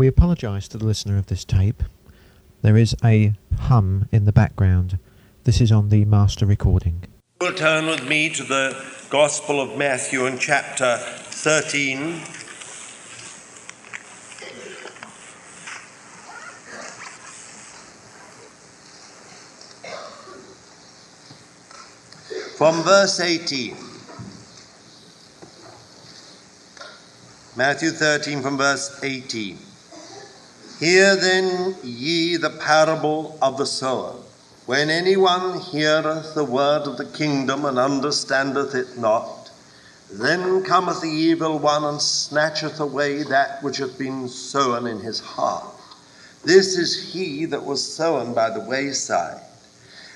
We apologise to the listener of this tape. There is a hum in the background. This is on the master recording. We'll turn with me to the Gospel of Matthew in chapter 13. From verse 18. Matthew 13 from verse 18. Hear then ye the parable of the sower. When anyone heareth the word of the kingdom and understandeth it not, then cometh the evil one and snatcheth away that which hath been sown in his heart. This is he that was sown by the wayside.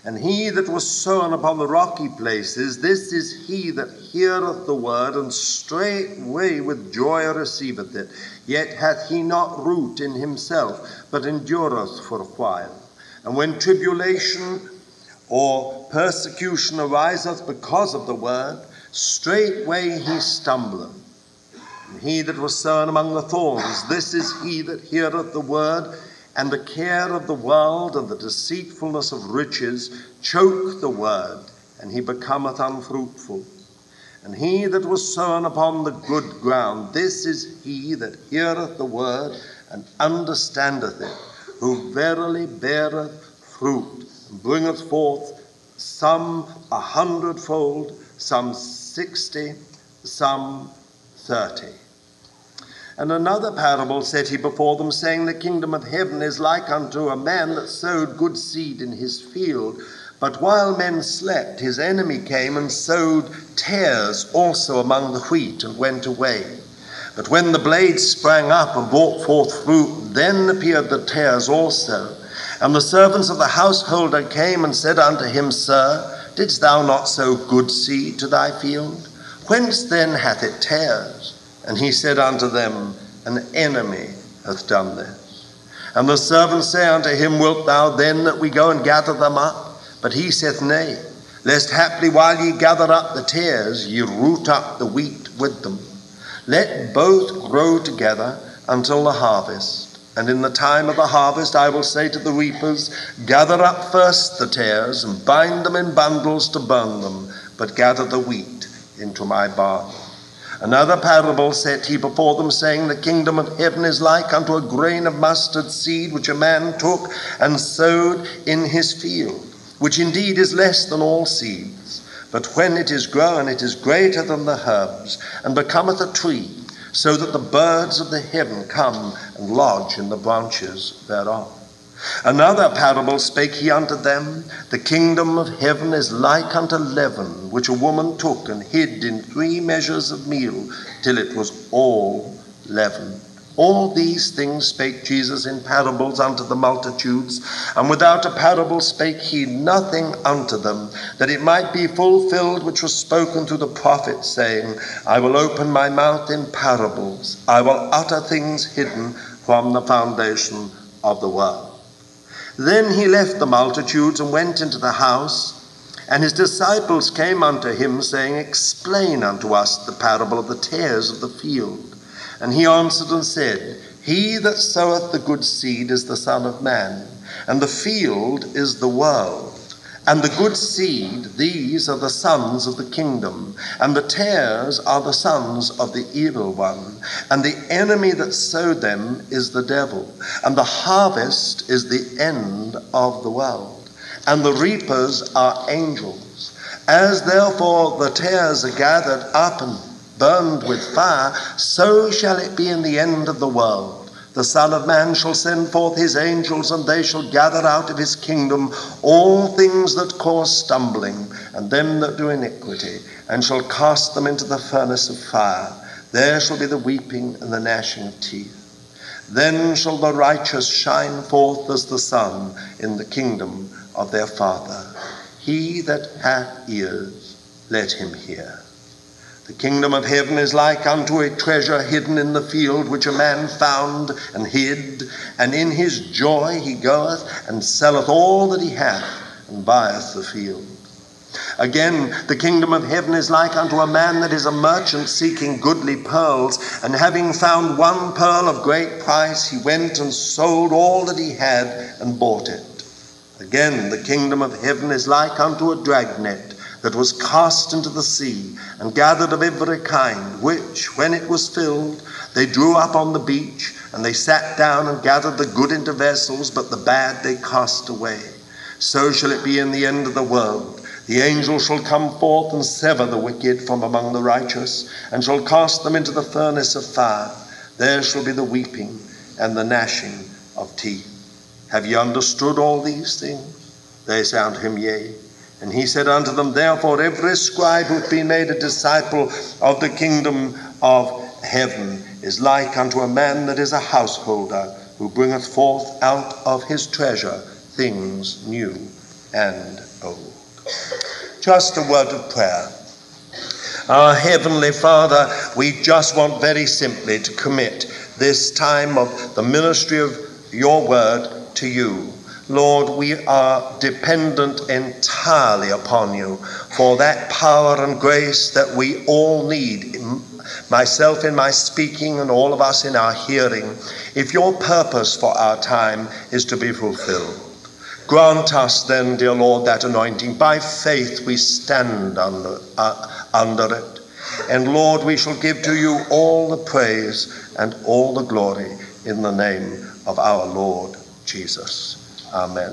And he that was sown upon the rocky places, this is he that heareth the word, and straightway with joy receiveth it. Yet hath he not root in himself, but endureth for a while. And when tribulation or persecution ariseth because of the word, straightway he stumbleth. And he that was sown among the thorns, this is he that heareth the word, and the care of the world and the deceitfulness of riches choke the word, and he becometh unfruitful. And he that was sown upon the good ground, this is he that heareth the word and understandeth it, who verily beareth fruit, and bringeth forth some 100-fold, some 60, some 30. And another parable set he before them, saying, The kingdom of heaven is like unto a man that sowed good seed in his field. But while men slept, his enemy came and sowed tares also among the wheat, and went away. But when the blade sprang up and brought forth fruit, then appeared the tares also. And the servants of the householder came and said unto him, Sir, didst thou not sow good seed to thy field? Whence then hath it tares? And he said unto them, An enemy hath done this. And the servants say unto him, Wilt thou then that we go and gather them up? But he saith, Nay, lest haply while ye gather up the tares, ye root up the wheat with them. Let both grow together until the harvest. And in the time of the harvest I will say to the reapers, Gather up first the tares, and bind them in bundles to burn them, but gather the wheat into my barn. Another parable set he before them, saying, The kingdom of heaven is like unto a grain of mustard seed, which a man took and sowed in his field, which indeed is less than all seeds. But when it is grown, it is greater than the herbs, and becometh a tree, so that the birds of the heaven come and lodge in the branches thereof. Another parable spake he unto them, The kingdom of heaven is like unto leaven, which a woman took and hid in 3 measures of meal, till it was all leavened. All these things spake Jesus in parables unto the multitudes, and without a parable spake he nothing unto them, that it might be fulfilled which was spoken through the prophet, saying, I will open my mouth in parables, I will utter things hidden from the foundation of the world. Then he left the multitudes and went into the house, and his disciples came unto him, saying, Explain unto us the parable of the tares of the field. And he answered and said, He that soweth the good seed is the Son of Man, and the field is the world. And the good seed, these are the sons of the kingdom, and the tares are the sons of the evil one. And the enemy that sowed them is the devil, and the harvest is the end of the world, and the reapers are angels. As therefore the tares are gathered up and burned with fire, so shall it be in the end of the world. The Son of Man shall send forth his angels, and they shall gather out of his kingdom all things that cause stumbling, and them that do iniquity, and shall cast them into the furnace of fire. There shall be the weeping and the gnashing of teeth. Then shall the righteous shine forth as the sun in the kingdom of their Father. He that hath ears, let him hear. The kingdom of heaven is like unto a treasure hidden in the field, which a man found and hid, and in his joy he goeth and selleth all that he hath, and buyeth the field. Again, the kingdom of heaven is like unto a man that is a merchant seeking goodly pearls, and having found one pearl of great price, he went and sold all that he had and bought it. Again, the kingdom of heaven is like unto a dragnet that was cast into the sea and gathered of every kind, which, when it was filled, they drew up on the beach, and they sat down and gathered the good into vessels, but the bad they cast away. So shall it be in the end of the world. The angel shall come forth and sever the wicked from among the righteous, and shall cast them into the furnace of fire. There shall be the weeping and the gnashing of teeth. Have ye understood all these things? They said unto him, Yea. And he said unto them, Therefore every scribe who hath been made a disciple of the kingdom of heaven is like unto a man that is a householder, who bringeth forth out of his treasure things new and old. Just a word of prayer. Our Heavenly Father, we just want very simply to commit this time of the ministry of your word to you. Lord, we are dependent entirely upon you for that power and grace that we all need, myself in my speaking and all of us in our hearing, if your purpose for our time is to be fulfilled. Grant us then, dear Lord, that anointing. By faith we stand under it. And Lord, we shall give to you all the praise and all the glory in the name of our Lord Jesus. Amen.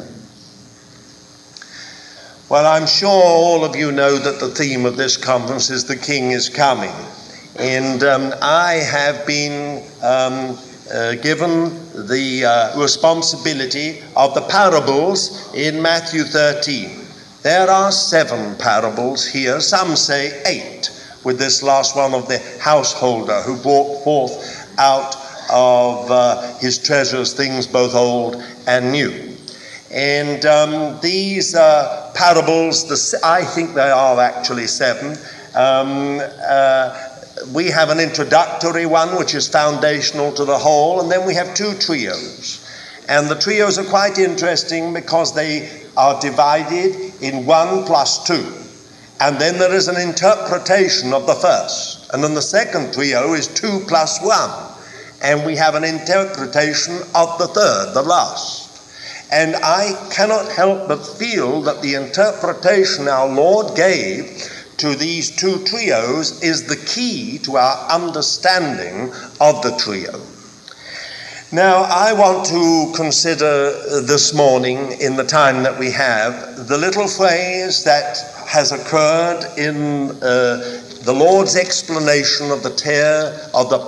Well, I'm sure all of you know that the theme of this conference is The King is Coming. And I have been given the responsibility of the parables in Matthew 13. There are 7 parables here, some say 8, with this last one of the householder who brought forth out of his treasures things both old and new. And these parables, I think they are actually 7, we have an introductory one, which is foundational to the whole, and then we have 2 trios. And the trios are quite interesting because they are divided in 1 plus 2. And then there is an interpretation of the first. And then the second trio is 2 plus 1. And we have an interpretation of the third, the last. And I cannot help but feel that the interpretation our Lord gave to these 2 trios is the key to our understanding of the trio. Now, I want to consider this morning, in the time that we have, the little phrase that has occurred in the Lord's explanation of the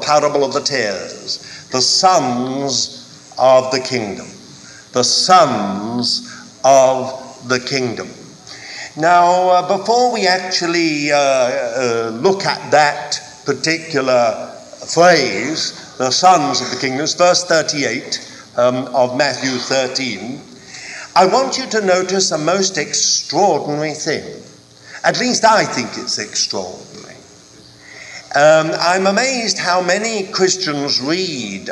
parable of the tares, the sons of the kingdom, the sons of the kingdom. Now, before we actually look at that particular phrase, the sons of the kingdom, verse 38 of Matthew 13, I want you to notice a most extraordinary thing. At least I think it's extraordinary. I'm amazed how many Christians read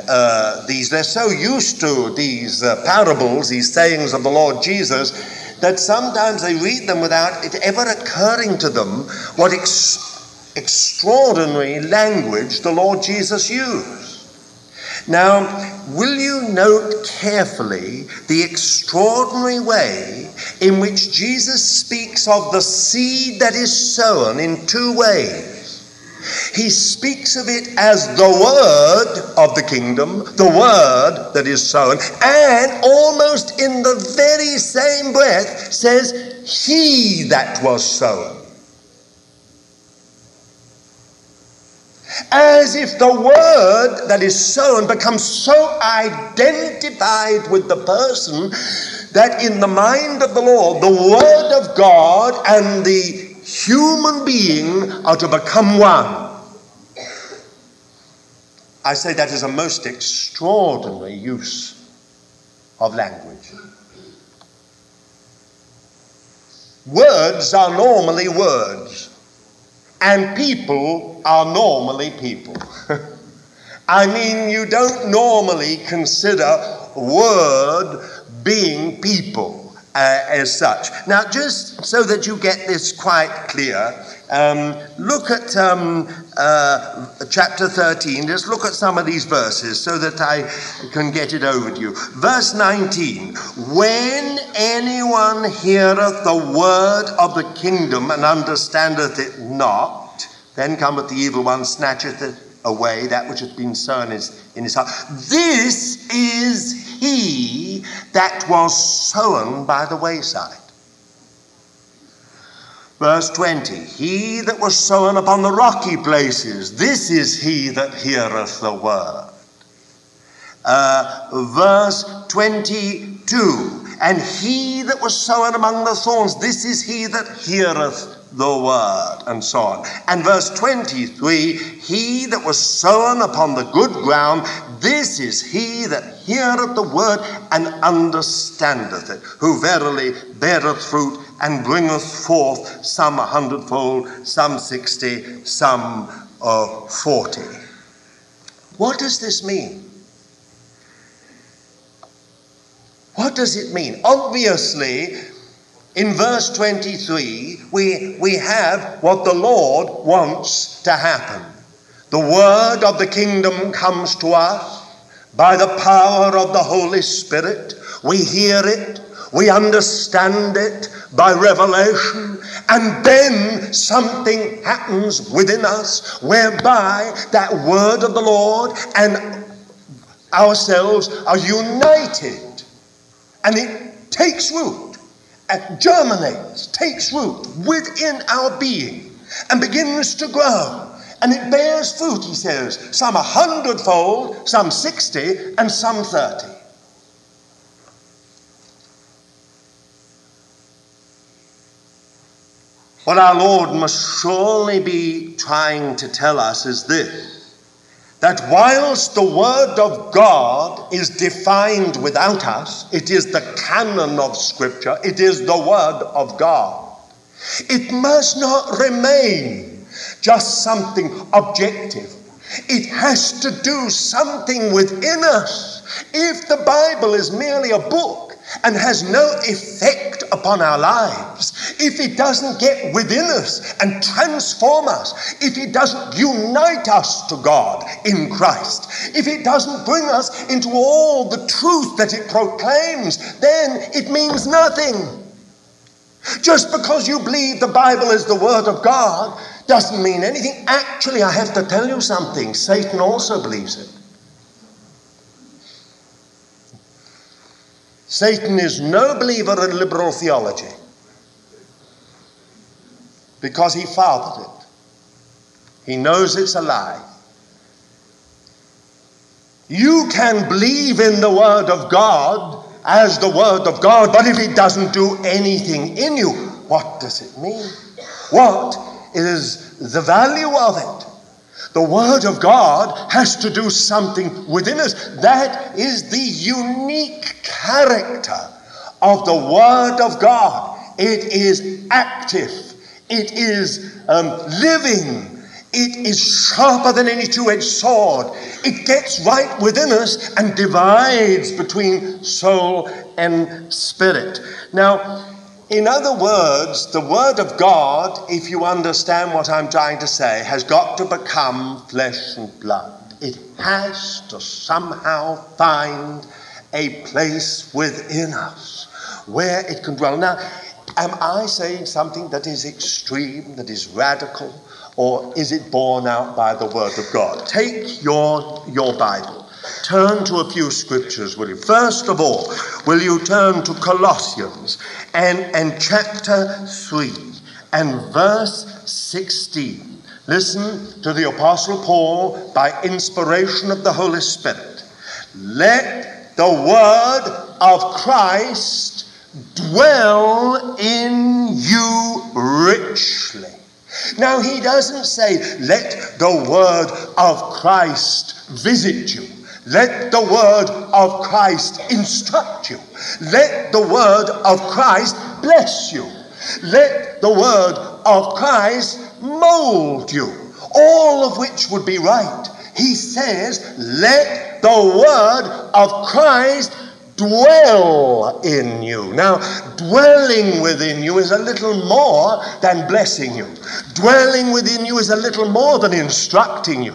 these. They're so used to these parables, these sayings of the Lord Jesus, that sometimes they read them without it ever occurring to them what extraordinary language the Lord Jesus used. Now, will you note carefully the extraordinary way in which Jesus speaks of the seed that is sown in 2 ways? He speaks of it as the word of the kingdom, the word that is sown, and almost in the very same breath says, he that was sown. As if the word that is sown becomes so identified with the person that in the mind of the Lord, the word of God and the human being are to become one. I say that is a most extraordinary use of language. Words are normally words, and people are normally people. I mean, you don't normally consider word being people. as such. Now, just so that you get this quite clear, look at chapter 13. Just look at some of these verses so that I can get it over to you. Verse 19, when anyone heareth the word of the kingdom and understandeth it not, then cometh the evil one, snatcheth it away, that which hath been sown in his heart. This is he that was sown by the wayside. Verse 20, he that was sown upon the rocky places, this is he that heareth the word. Verse 22, and he that was sown among the thorns, this is he that heareth the word, and so on. And verse 23, he that was sown upon the good ground, this is he that heareth the word and understandeth it, who verily beareth fruit and bringeth forth, some 100-fold, some 60, some 40. What does this mean? What does it mean? Obviously, in verse 23, we have what the Lord wants to happen. The word of the kingdom comes to us by the power of the Holy Spirit. We hear it, we understand it by revelation, and then something happens within us whereby that word of the Lord and ourselves are united, and it takes root. Germinates, takes root within our being and begins to grow, and it bears fruit, he says, some 100-fold, some 60, and some 30. What our Lord must surely be trying to tell us is this, that whilst the word of God is defined without us, it is the canon of Scripture, it is the word of God, it must not remain just something objective. It has to do something within us. If the Bible is merely a book and has no effect upon our lives, if it doesn't get within us and transform us, if it doesn't unite us to God in Christ, if it doesn't bring us into all the truth that it proclaims, then it means nothing. Just because you believe the Bible is the word of God doesn't mean anything. Actually, I have to tell you something. Satan also believes it. Satan is no believer in liberal theology because he fathered it. He knows it's a lie. You can believe in the word of God as the word of God, but if it doesn't do anything in you, what does it mean? What is the value of it? The word of God has to do something within us. That is the unique character of the word of God. It is active. It is living. It is sharper than any two-edged sword. It gets right within us and divides between soul and spirit. Now, in other words, the word of God, if you understand what I'm trying to say, has got to become flesh and blood. It has to somehow find a place within us where it can dwell. Now, am I saying something that is extreme, that is radical, or is it borne out by the word of God? Take your Bible. Turn to a few scriptures, will you? First of all, will you turn to Colossians and chapter 3 and verse 16. Listen to the Apostle Paul by inspiration of the Holy Spirit. Let the word of Christ dwell in you richly. Now, he doesn't say, let the word of Christ visit you. Let the word of Christ instruct you. Let the word of Christ bless you. Let the word of Christ mold you. All of which would be right. He says, let the word of Christ dwell in you. Now, dwelling within you is a little more than blessing you. Dwelling within you is a little more than instructing you.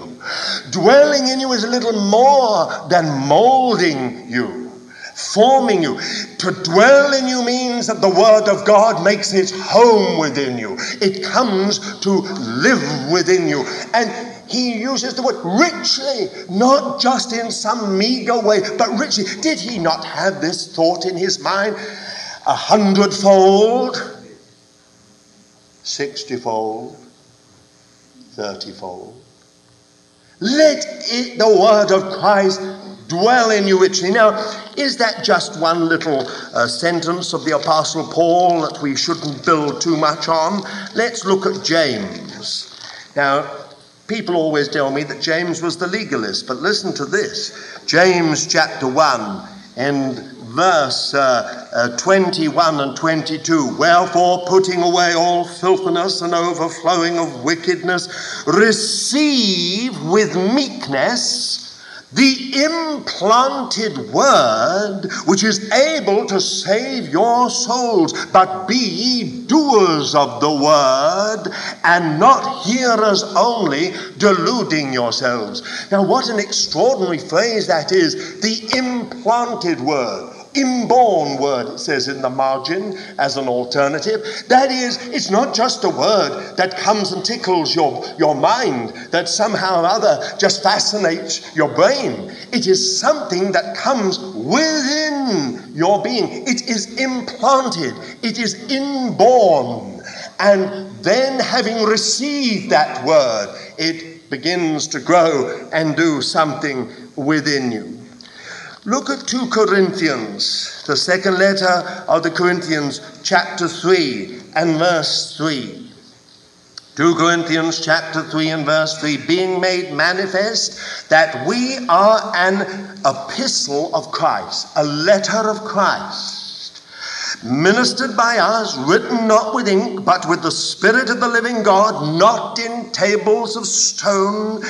Dwelling in you is a little more than molding you, forming you. To dwell in you means that the Word of God makes its home within you. It comes to live within you. And He uses the word richly, not just in some meager way, but richly. Did he not have this thought in his mind? 100-fold, 60-fold, 30-fold. Let it, the word of Christ, dwell in you richly. Now, is that just one little sentence of the Apostle Paul that we shouldn't build too much on? Let's look at James. Now, people always tell me that James was the legalist, but listen to this. James chapter 1 and verse 21 and 22. Wherefore, putting away all filthiness and overflowing of wickedness, receive with meekness the implanted word, which is able to save your souls. But be ye doers of the word, and not hearers only, deluding yourselves. Now, what an extraordinary phrase that is, the implanted word. Inborn word, it says in the margin as an alternative. That is, it's not just a word that comes and tickles your mind, that somehow or other just fascinates your brain. It is something that comes within your being. It is implanted. It is inborn. And then, having received that word, it begins to grow and do something within you. Look at 2 Corinthians, the second letter of the Corinthians, chapter 3 and verse 3. 2 Corinthians chapter 3 and verse 3. Being made manifest that we are an epistle of Christ, a letter of Christ, ministered by us, written not with ink, but with the Spirit of the living God, not in tables of stone,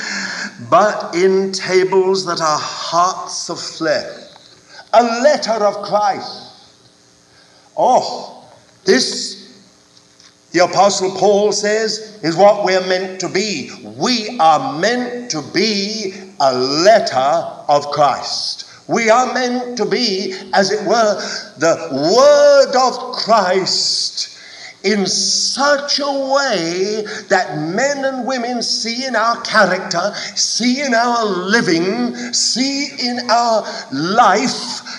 but in tables that are hearts of flesh. A letter of Christ. Oh, this, the Apostle Paul says, is what we're meant to be. We are meant to be a letter of Christ. We are meant to be, as it were, the Word of Christ, in such a way that men and women see in our character, see in our living, see in our life,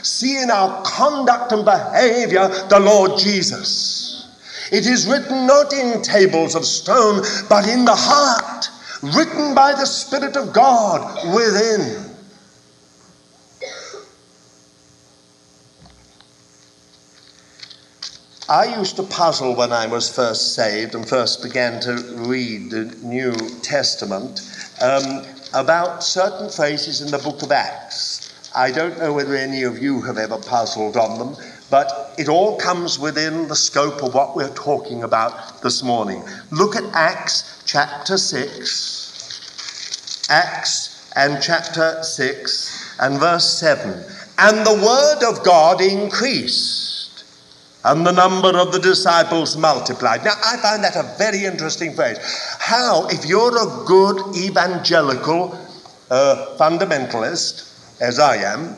see in our conduct and behavior the Lord Jesus. It is written not in tables of stone, but in the heart, written by the Spirit of God within. I used to puzzle when I was first saved and first began to read the New Testament about certain phrases in the book of Acts. I don't know whether any of you have ever puzzled on them, but it all comes within the scope of what we're talking about this morning. Look at Acts chapter 6. Acts and chapter 6 and verse 7. And the word of God increased, and the number of the disciples multiplied. Now, I find that a very interesting phrase. How, if you're a good evangelical fundamentalist, as I am,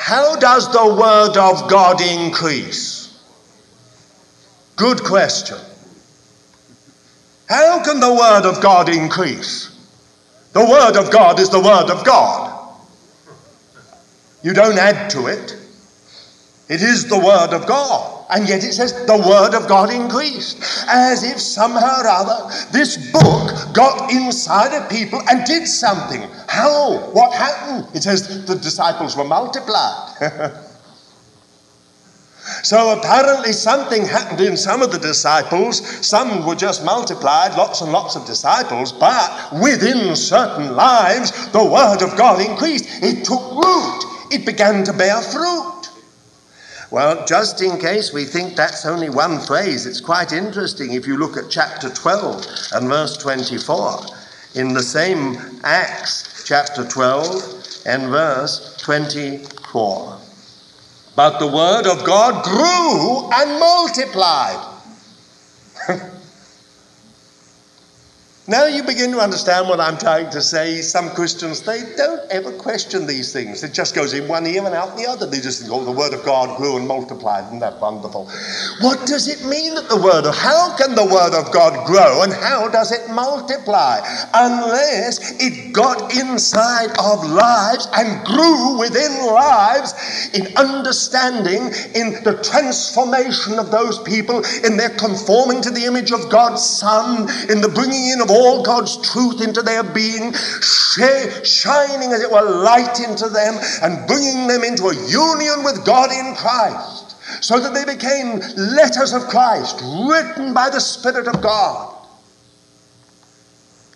how does the word of God increase? Good question. How can the word of God increase? The word of God is the word of God. You don't add to it. It is the word of God, and yet it says the word of God increased, as if somehow or other this book got inside of people and did something. How? What happened? It says the disciples were multiplied. So apparently something happened in some of the disciples. Some were just multiplied, lots and lots of disciples, but within certain lives the word of God increased. It took root. It began to bear fruit. Well, just in case we think that's only one phrase, it's quite interesting if you look at chapter 12 and verse 24. In the same Acts, chapter 12 and verse 24. But the word of God grew and multiplied. Now you begin to understand what I'm trying to say. Some Christians, they don't ever question these things. It just goes in one ear and out the other. They just think, oh, the word of God grew and multiplied. Isn't that wonderful? What does it mean that how can the word of God grow and how does it multiply? Unless it got inside of lives and grew within lives in understanding, in the transformation of those people, in their conforming to the image of God's Son, in the bringing in of all God's truth into their being, shining as it were light into them and bringing them into a union with God in Christ, so that they became letters of Christ written by the Spirit of God.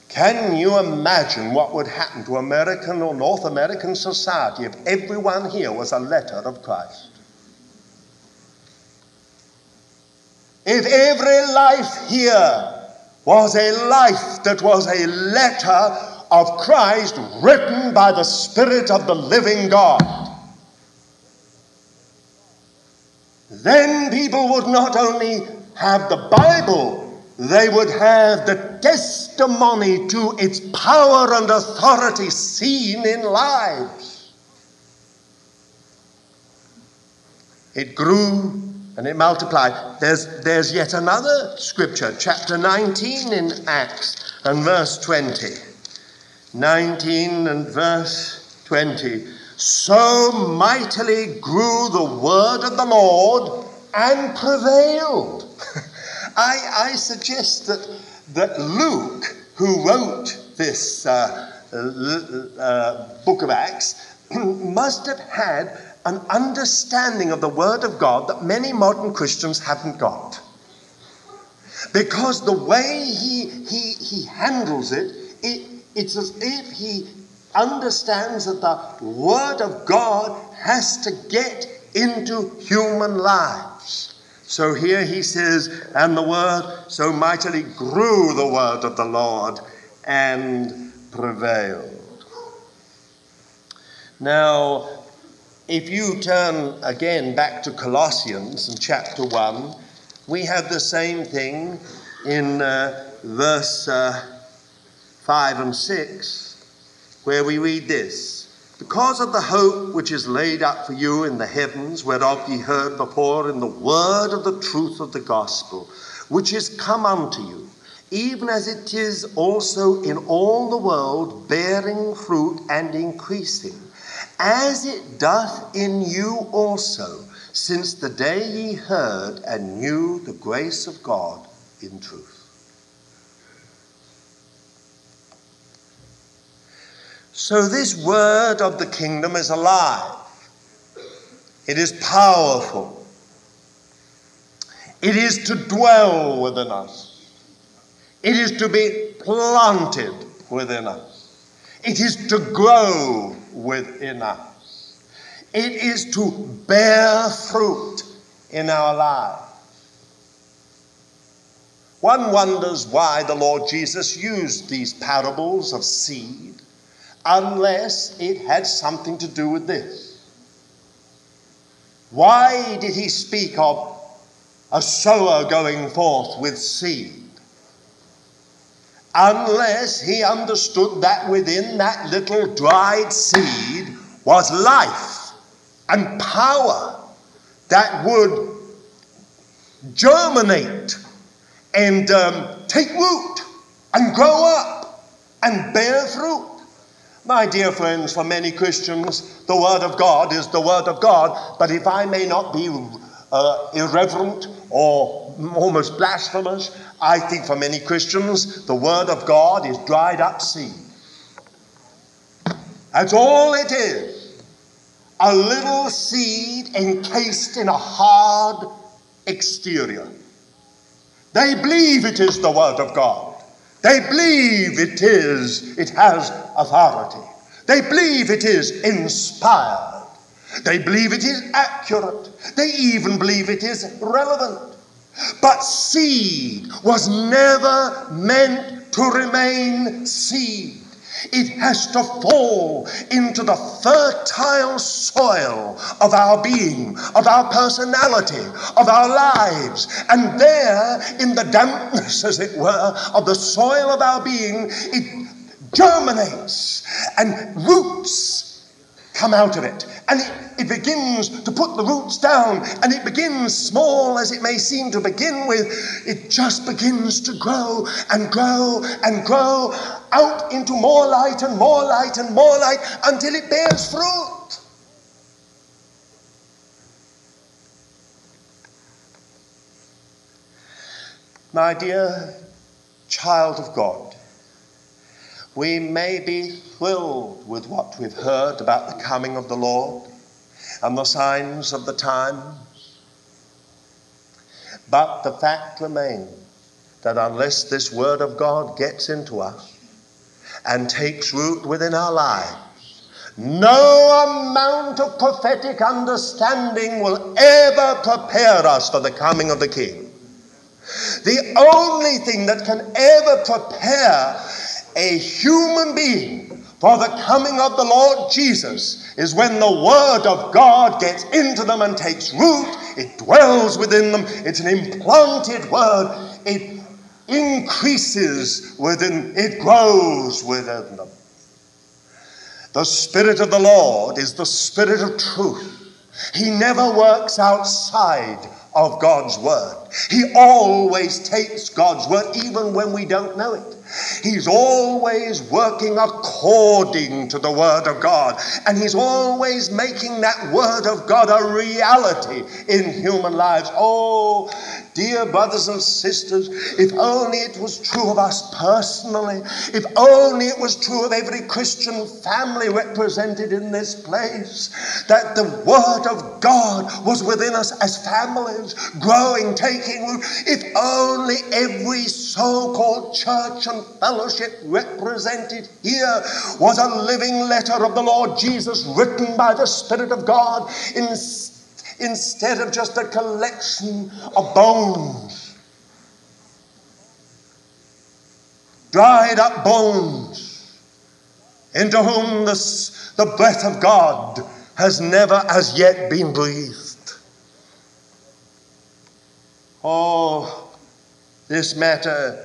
Can you imagine what would happen to American or North American society if everyone here was a letter of Christ? If every life here was a life that was a letter of Christ written by the Spirit of the living God, then people would not only have the Bible, they would have the testimony to its power and authority seen in lives. It grew and it multiplied. There's yet another scripture, chapter 19 in Acts and verse 20. 19 and verse 20. So mightily grew the word of the Lord and prevailed. I suggest that Luke, who wrote this book of Acts, must have had an understanding of the word of God that many modern Christians haven't got. Because the way he handles it's as if he understands that the word of God has to get into human lives. So here he says, and the word, so mightily grew the word of the Lord and prevailed. Now, if you turn again back to Colossians in chapter 1, we have the same thing in verse 5 and 6, where we read this. Because of the hope which is laid up for you in the heavens, whereof ye heard before in the word of the truth of the gospel, which is come unto you, even as it is also in all the world, bearing fruit and increasing, as it doth in you also, since the day ye heard and knew the grace of God in truth. So this word of the kingdom is alive. It is powerful. It is to dwell within us. It is to be planted within us. It is to grow within us. It is to bear fruit in our lives. One wonders why the Lord Jesus used these parables of seed, unless it had something to do with this. Why did he speak of a sower going forth with seed? Unless he understood that within that little dried seed was life and power that would germinate and take root and grow up and bear fruit. My dear friends, for many Christians, the word of God is the word of God, but if I may not be irreverent or almost blasphemous, I think for many Christians the word of God is dried up seed. That's all it is. A little seed encased in a hard exterior. They believe it is the word of God. They believe it has authority. They believe it is inspired. They believe it is accurate. They even believe it is relevant. But seed was never meant to remain seed. It has to fall into the fertile soil of our being, of our personality, of our lives. And there, in the dampness, as it were, of the soil of our being, it germinates and roots come out of it. And it begins to put the roots down, and it begins small as it may seem to begin with. It just begins to grow and grow and grow out into more light and more light and more light until it bears fruit. My dear child of God, we may be thrilled with what we've heard about the coming of the Lord and the signs of the times. But the fact remains that unless this word of God gets into us and takes root within our lives, no amount of prophetic understanding will ever prepare us for the coming of the King. The only thing that can ever prepare a human being for the coming of the Lord Jesus is when the Word of God gets into them and takes root. It dwells within them. It's an implanted Word. It increases within, it grows within them. The Spirit of the Lord is the Spirit of truth. He never works outside of God's Word. He always takes God's Word, even when we don't know it. He's always working according to the Word of God, and He's always making that Word of God a reality in human lives. Oh, dear brothers and sisters, if only it was true of us personally, if only it was true of every Christian family represented in this place, that the Word of God was within us as families, growing, taking root. If only every so-called church and fellowship represented here was a living letter of the Lord Jesus written by the Spirit of God instead of just a collection of bones, dried up bones, into whom the breath of God has never as yet been breathed. Oh, this matter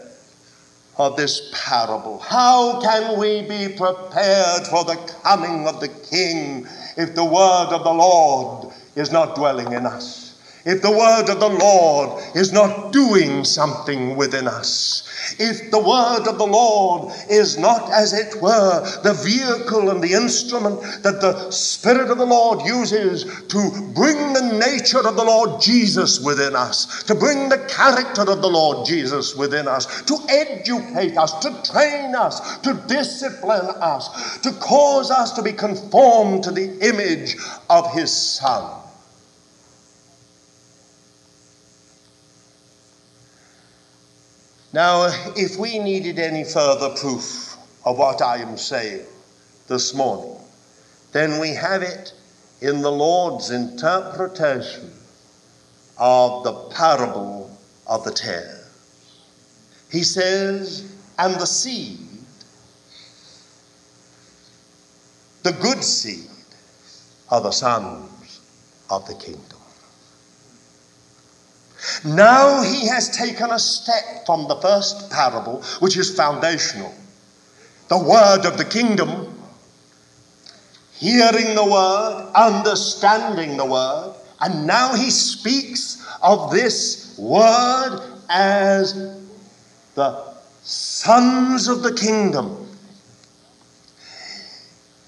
of this parable. How can we be prepared for the coming of the King if the word of the Lord is not dwelling in us? If the word of the Lord is not doing something within us? If the word of the Lord is not, as it were, the vehicle and the instrument that the Spirit of the Lord uses to bring the nature of the Lord Jesus within us, to bring the character of the Lord Jesus within us, to educate us, to train us, to discipline us, to cause us to be conformed to the image of His Son. Now, if we needed any further proof of what I am saying this morning, then we have it in the Lord's interpretation of the parable of the tares. He says, and the seed, the good seed, are the sons of the kingdom. Now he has taken a step from the first parable, which is foundational. The word of the kingdom, hearing the word, understanding the word, and now he speaks of this word as the sons of the kingdom.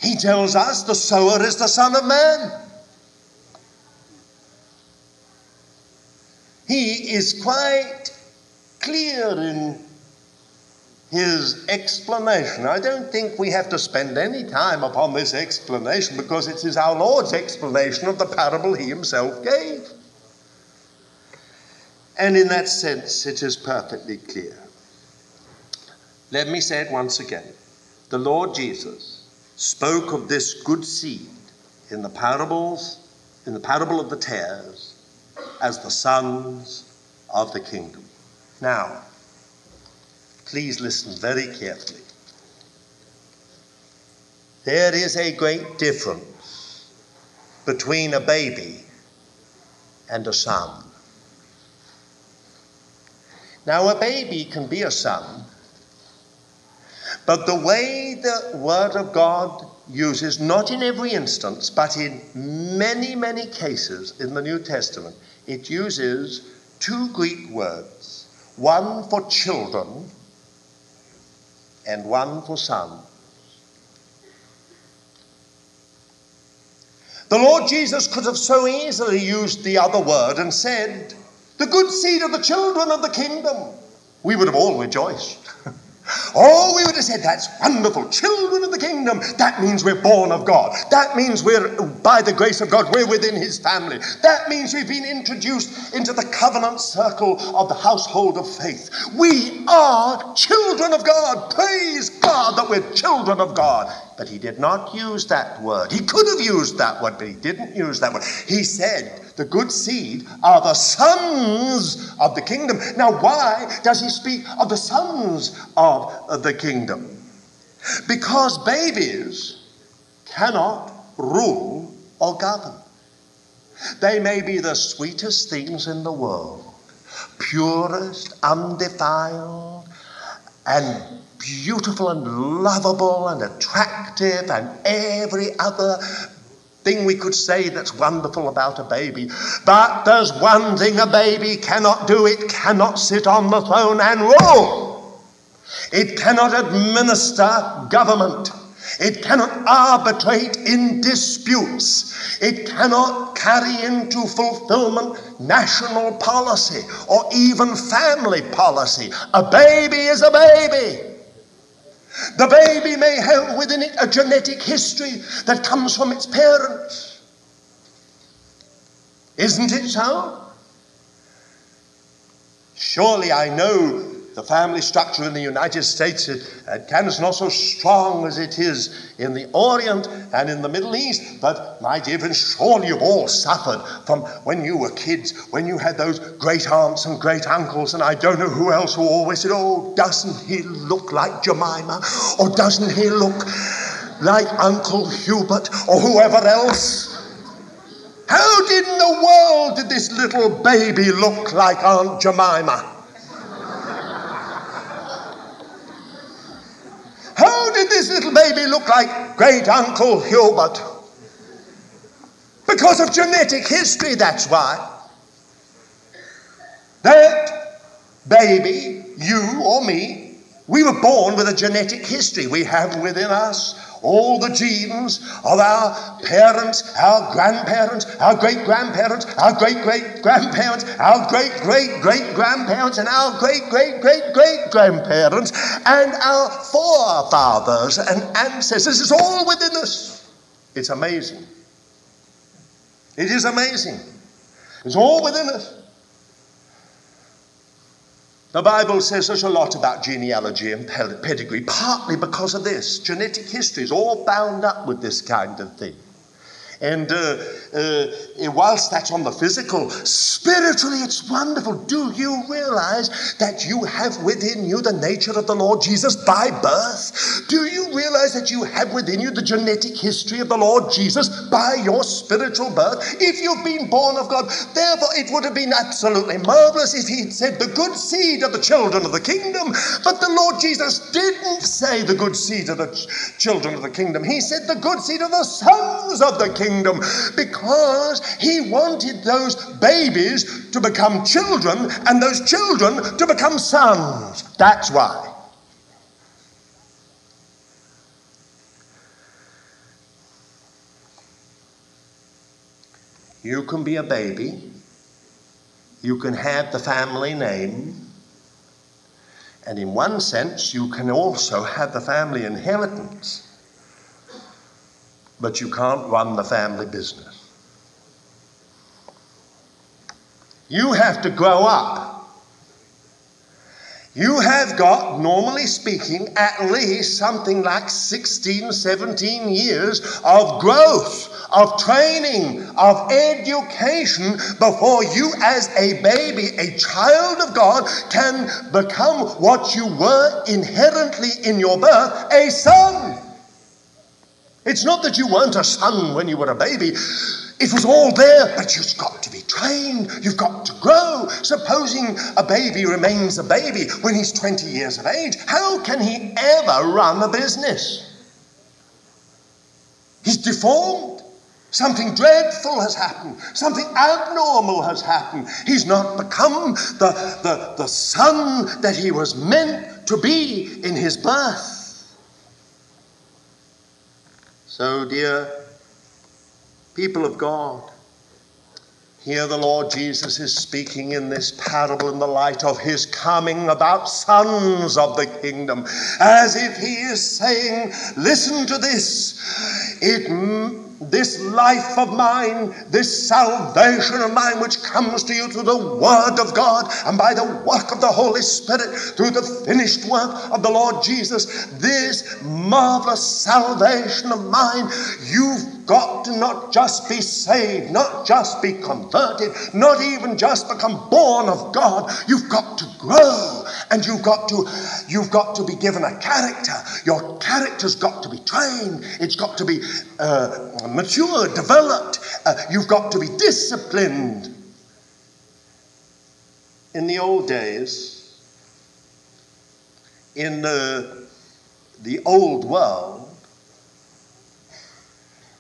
He tells us the sower is the Son of Man. He is quite clear in his explanation. I don't think we have to spend any time upon this explanation because it is our Lord's explanation of the parable he himself gave. And in that sense, it is perfectly clear. Let me say it once again. The Lord Jesus spoke of this good seed in the parable of the tares, as the sons of the kingdom. Now, please listen very carefully. There is a great difference between a baby and a son. Now, a baby can be a son, but the way the Word of God uses, not in every instance, but in many, many cases in the New Testament, it uses two Greek words, one for children and one for sons. The Lord Jesus could have so easily used the other word and said, the good seed of the children of the kingdom. We would have all rejoiced. Oh, we would have said, that's wonderful, children of the kingdom. That means we're born of God. That means we're, by the grace of God, we're within his family. That means we've been introduced into the covenant circle of the household of faith. We are children of God. Praise God that we're children of God. But he did not use that word. He could have used that word, but he didn't use that word. He said, the good seed are the sons of the kingdom. Now, why does he speak of the sons of the kingdom? Because babies cannot rule or govern. They may be the sweetest things in the world, purest, undefiled, and beautiful and lovable and attractive and every other thing we could say that's wonderful about a baby. But there's one thing a baby cannot do. It cannot sit on the throne and rule. It cannot administer government. It cannot arbitrate in disputes. It cannot carry into fulfillment national policy or even family policy. A baby is a baby. The baby may have within it a genetic history that comes from its parents. Isn't it so? Surely I know the family structure in the United States at Canada's not so strong as it is in the Orient and in the Middle East. But, my dear friends, surely you've all suffered from when you were kids, when you had those great aunts and great uncles, and I don't know who else, who always said, oh, doesn't he look like Jemima? Or doesn't he look like Uncle Hubert? Or whoever else? How did in the world did this little baby look like Aunt Jemima? How did this little baby look like great Uncle Hubert? Because of genetic history, that's why. That baby, you or me, we were born with a genetic history. We have within us all the genes of our parents, our grandparents, our great-grandparents, our great-great-grandparents, our great-great-great-grandparents, and our great-great-great-great-grandparents, and our forefathers and ancestors. It's all within us. It's amazing. It is amazing. It's all within us. The Bible says such a lot about genealogy and pedigree, partly because of this. Genetic history is all bound up with this kind of thing. And whilst that's on the physical, spiritually it's wonderful. Do you realize that you have within you the nature of the Lord Jesus by birth? Do you realize that you have within you the genetic history of the Lord Jesus by your spiritual birth? If you've been born of God, therefore it would have been absolutely marvelous if he'd said the good seed of the children of the kingdom. But the Lord Jesus didn't say the good seed of the children of the kingdom. He said the good seed of the sons of the kingdom. Because he wanted those babies to become children and those children to become sons. That's why. You can be a baby. You can have the family name. And in one sense, you can also have the family inheritance. But you can't run the family business. You have to grow up. You have got, normally speaking, at least something like 16, 17 years of growth, of training, of education before you as a baby, a child of God, can become what you were inherently in your birth, a son. It's not that you weren't a son when you were a baby. It was all there, but you've got to be trained. You've got to grow. Supposing a baby remains a baby when he's 20 years of age, how can he ever run a business? He's deformed. Something dreadful has happened. Something abnormal has happened. He's not become the son that he was meant to be in his birth. So, dear people of God, here the Lord Jesus is speaking in this parable in the light of his coming about sons of the kingdom, as if he is saying, listen to this. This life of mine, this salvation of mine, which comes to you through the word of God and by the work of the Holy Spirit, through the finished work of the Lord Jesus, this marvelous salvation of mine, you've got to not just be saved, not just be converted, not even just become born of God. You've got to grow, and you've got to be given a character. Your character's got to be trained. It's got to be mature, developed. You've got to be disciplined. In the old days, in the old world,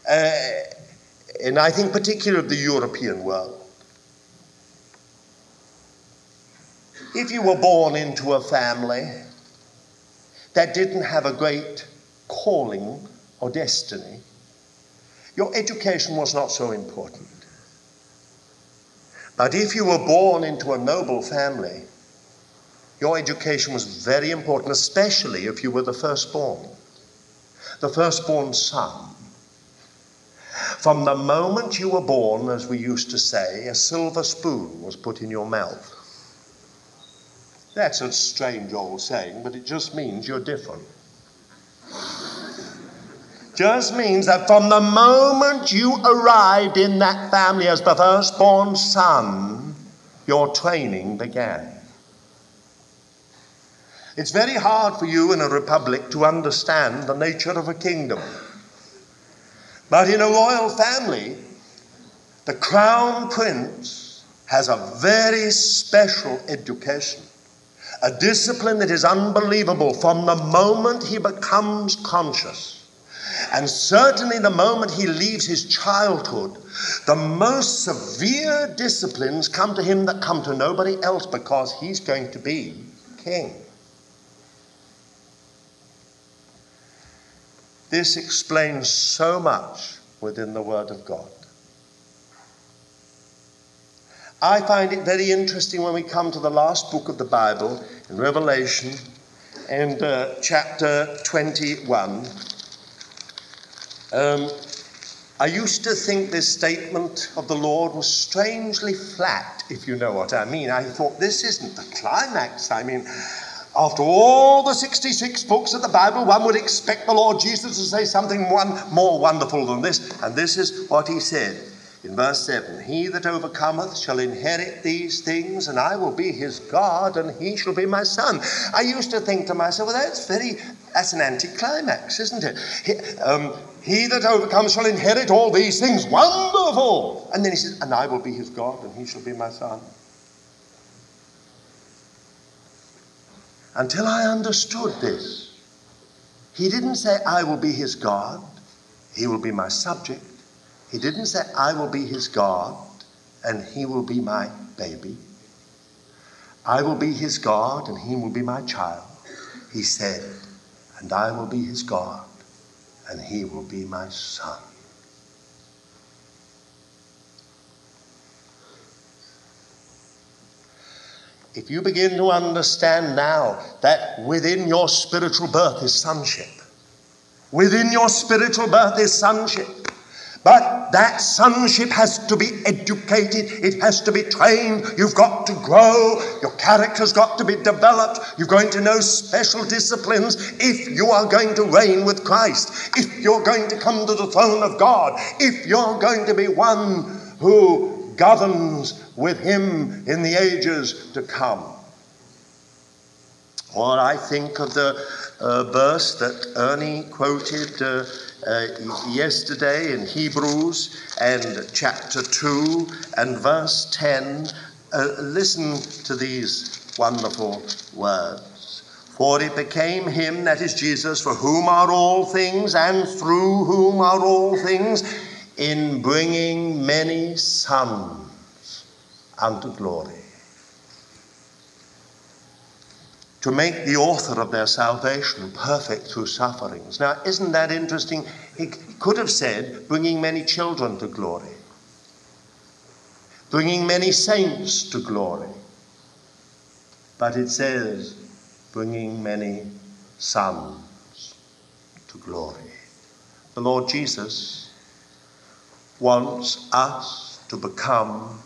and I think particularly the European world, if you were born into a family that didn't have a great calling or destiny, your education was not so important. But if you were born into a noble family, your education was very important, especially if you were the firstborn son. From the moment you were born, as we used to say, a silver spoon was put in your mouth. That's a strange old saying, but it just means you're different. Just means that from the moment you arrived in that family as the firstborn son, your training began. It's very hard for you in a republic to understand the nature of a kingdom. But in a royal family, the crown prince has a very special education, a discipline that is unbelievable from the moment he becomes conscious. And certainly the moment he leaves his childhood, the most severe disciplines come to him that come to nobody else, because he's going to be king. This explains so much within the Word of God. I find it very interesting when we come to the last book of the Bible, in Revelation, and chapter 21. I used to think this statement of the Lord was strangely flat, if you know what I mean. I thought, this isn't the climax. I mean, after all the 66 books of the Bible, one would expect the Lord Jesus to say something more wonderful than this. And this is what he said in verse 7. He that overcometh shall inherit these things, and I will be his God, and he shall be my son. I used to think to myself, well, that's an anticlimax, isn't it? He that overcomes shall inherit all these things. Wonderful! And then he says, and I will be his God, and he shall be my son. Until I understood this, he didn't say, I will be his God, he will be my subject. He didn't say, I will be his God, and he will be my baby. I will be his God, and he will be my child. He said, and I will be his God, and he will be my son. If you begin to understand now that within your spiritual birth is sonship, within your spiritual birth is sonship, but that sonship has to be educated, it has to be trained, you've got to grow, your character's got to be developed, you're going to know special disciplines if you are going to reign with Christ, if you're going to come to the throne of God, if you're going to be one who governs with him in the ages to come. Or I think of the verse that Ernie quoted yesterday in Hebrews and chapter 2 and verse 10. Listen to these wonderful words. For it became him, that is Jesus, for whom are all things and through whom are all things, in bringing many sons unto glory, to make the author of their salvation perfect through sufferings. Now, isn't that interesting? He could have said, bringing many children to glory, bringing many saints to glory. But it says, bringing many sons to glory. The Lord Jesus wants us to become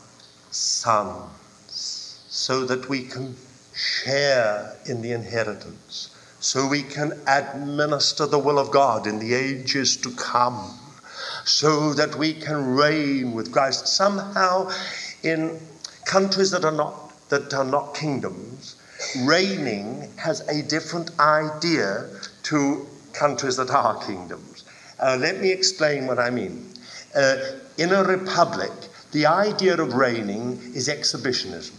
sons so that we can share in the inheritance, so we can administer the will of God in the ages to come, so that we can reign with Christ. Somehow in countries that are not kingdoms, reigning has a different idea to countries that are kingdoms. Let me explain what I mean. In a republic, the idea of reigning is exhibitionism.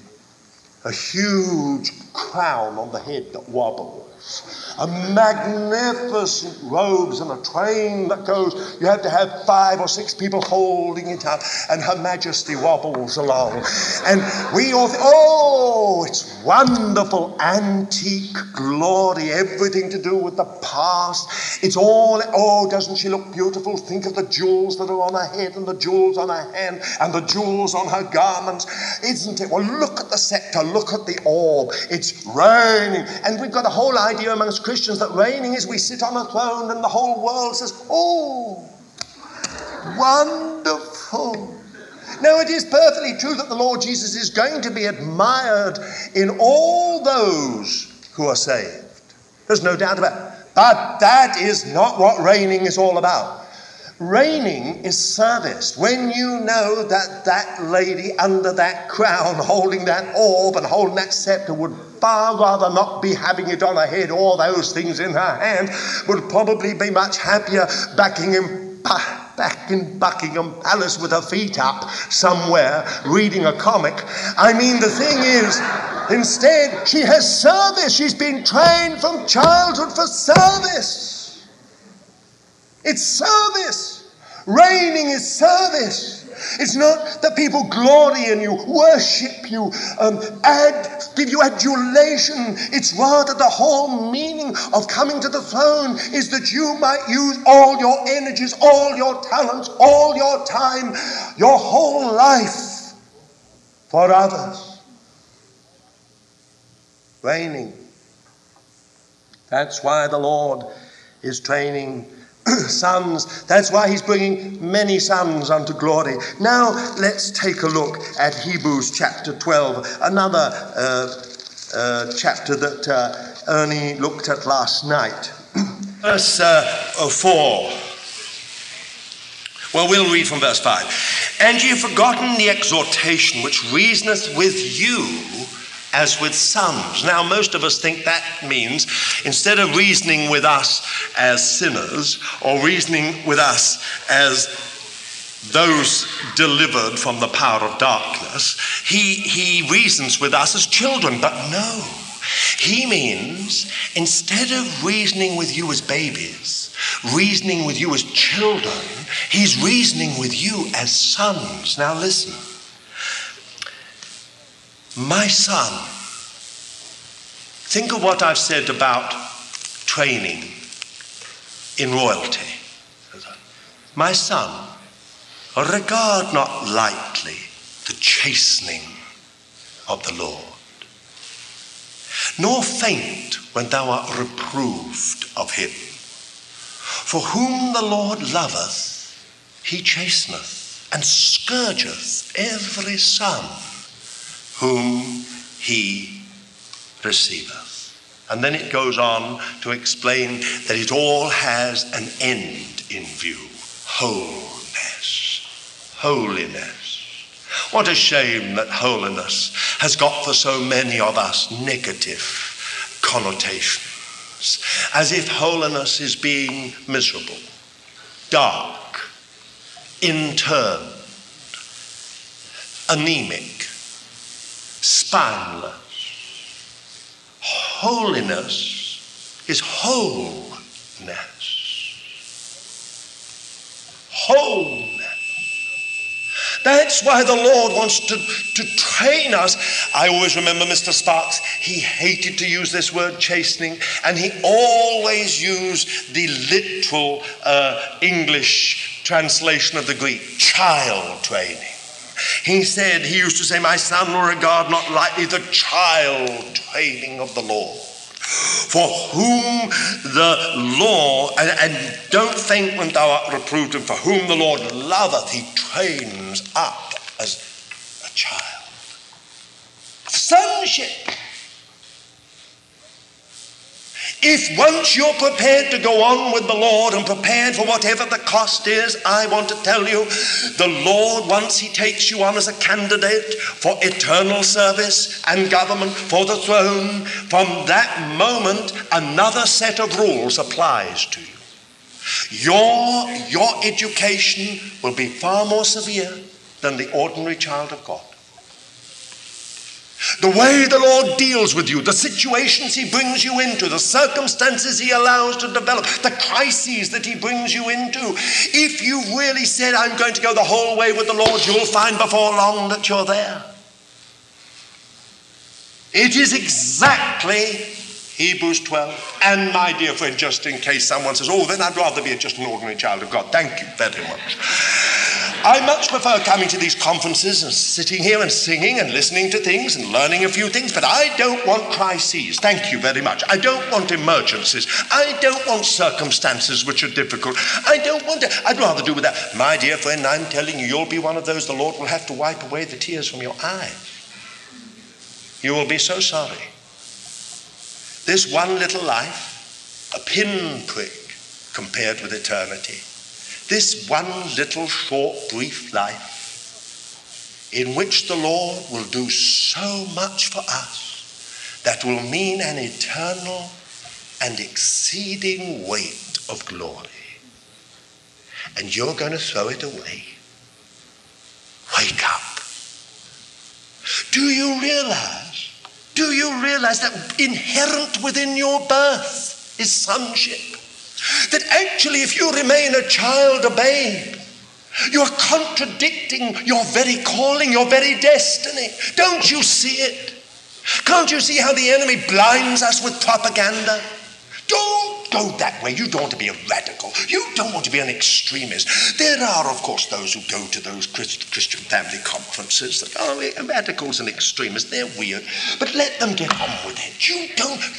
A huge crown on the head that wobbles, a magnificent robes and a train that goes. You have to have 5 or 6 people holding it up, and Her Majesty wobbles along. And we all think, oh, it's wonderful, antique glory, everything to do with the past. It's all, oh, doesn't she look beautiful? Think of the jewels that are on her head and the jewels on her hand and the jewels on her garments. Isn't it? Well, look at the scepter, look at the orb. It's reigning. And we've got a whole idea amongst Christians that reigning is we sit on a throne and the whole world says, oh, wonderful. Now, it is perfectly true that the Lord Jesus is going to be admired in all those who are saved. There's no doubt about it. But that is not what reigning is all about. Reigning is service. When you know that that lady under that crown holding that orb and holding that scepter would far rather not be having it on her head or those things in her hand, would probably be much happier back in Buckingham Palace with her feet up somewhere reading a comic. I mean, the thing is, instead, she has service. She's been trained from childhood for service. It's service. Reigning is service. It's not that people glory in you, worship you, give you adulation. It's rather the whole meaning of coming to the throne is that you might use all your energies, all your talents, all your time, your whole life for others. Reigning. That's why the Lord is training sons. That's why he's bringing many sons unto glory. Now let's take a look at Hebrews chapter 12, another chapter that Ernie looked at last night. Verse 4. Well, we'll read from verse 5. And ye have forgotten the exhortation which reasoneth with you as with sons. Now, most of us think that means instead of reasoning with us as sinners or reasoning with us as those delivered from the power of darkness, he reasons with us as children. But no, he means instead of reasoning with you as babies, reasoning with you as children, he's reasoning with you as sons. Now listen. My son, think of what I've said about training in royalty. My son, regard not lightly the chastening of the Lord, nor faint when thou art reproved of him. For whom the Lord loveth, he chasteneth and scourgeth every son whom he receiveth. And then it goes on to explain that it all has an end in view. Wholeness. Holiness. What a shame that holiness has got for so many of us negative connotations, as if holiness is being miserable, dark, interned, anemic, spineless. Holiness is wholeness. Wholeness. That's why the Lord wants to train us. I always remember Mr. Sparks. He hated to use this word chastening, and he always used the literal English translation of the Greek, child training. He said, he used to say, my son will regard not lightly the child training of the Lord. For whom the Lord, and don't faint when thou art reproved, and for whom the Lord loveth, he trains up as a child. Sonship. If once you're prepared to go on with the Lord and prepared for whatever the cost is, I want to tell you, the Lord, once he takes you on as a candidate for eternal service and government for the throne, from that moment, another set of rules applies to you. Your education will be far more severe than the ordinary child of God. The way the Lord deals with you, the situations he brings you into, the circumstances he allows to develop, the crises that he brings you into. If you've really said, I'm going to go the whole way with the Lord, you'll find before long that you're there. It is exactly Hebrews 12. And my dear friend, just in case someone says, oh, then I'd rather be just an ordinary child of God. Thank you very much. I much prefer coming to these conferences and sitting here and singing and listening to things and learning a few things, but I don't want crises. Thank you very much. I don't want emergencies. I don't want circumstances which are difficult. I don't want to, I'd rather do with that. My dear friend, I'm telling you, you'll be one of those the Lord will have to wipe away the tears from your eyes. You will be so sorry. This one little life, a pinprick compared with eternity. This one little short, brief life in which the Lord will do so much for us that will mean an eternal and exceeding weight of glory. And you're going to throw it away. Wake up. Do you realize that inherent within your birth is sonship? That actually if you remain a child, a babe, you're contradicting your very calling, your very destiny. Don't you see it? Can't you see how the enemy blinds us with propaganda? Don't go that way. You don't want to be a radical. You don't want to be an extremist. There are, of course, those who go to those Christian family conferences that, oh, radicals and extremists, they're weird. But let them get on with it.